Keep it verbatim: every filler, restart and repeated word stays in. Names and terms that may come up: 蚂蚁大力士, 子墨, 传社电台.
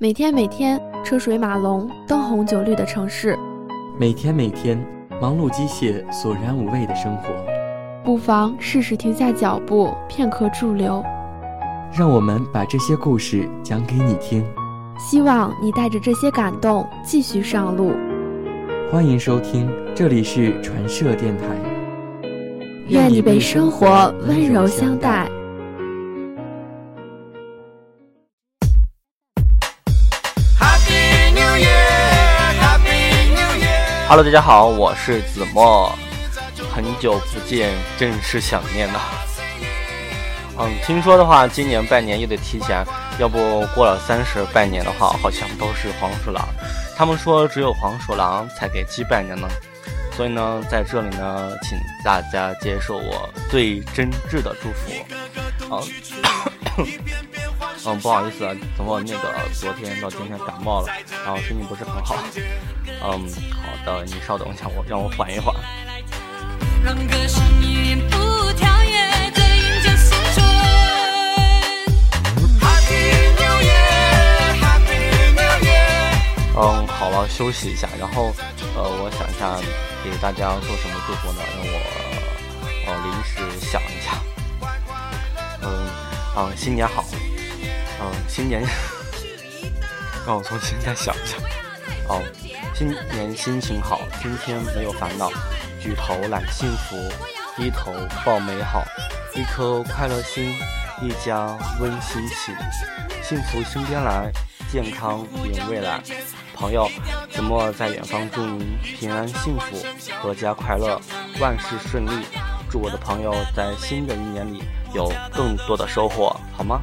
每天每天车水马龙灯红酒绿的城市，每天每天忙碌机械索然无味的生活，不妨适时停下脚步，片刻驻留，让我们把这些故事讲给你听，希望你带着这些感动继续上路。欢迎收听，这里是传社电台，愿你被生活温柔相待。Hello， 大家好，我是子墨，很久不见，真是想念呐。嗯，听说的话，今年拜年又得提前，要不过了三十拜年的话，好像都是黄鼠狼。他们说只有黄鼠狼才给鸡拜年呢，所以呢，在这里呢，请大家接受我最真挚的祝福。啊、嗯，嗯，不好意思啊，子墨那个昨天到今天感冒了，然后身体不是很好。嗯，好的，你稍等一下，我让我缓一缓。嗯，好了，休息一下，然后呃，我想一下给大家做什么祝福呢？让我呃临时想一下。嗯，啊、嗯，新年好。嗯，新年让我重新再想一下。哦，今年心情好，今天没有烦恼，举头揽幸福，低头抱美好，一颗快乐心，一家温馨喜，幸福身边来，健康迎未来。朋友，子墨在远方祝您平安幸福，阖家快乐，万事顺利，祝我的朋友在新的一年里有更多的收获，好吗？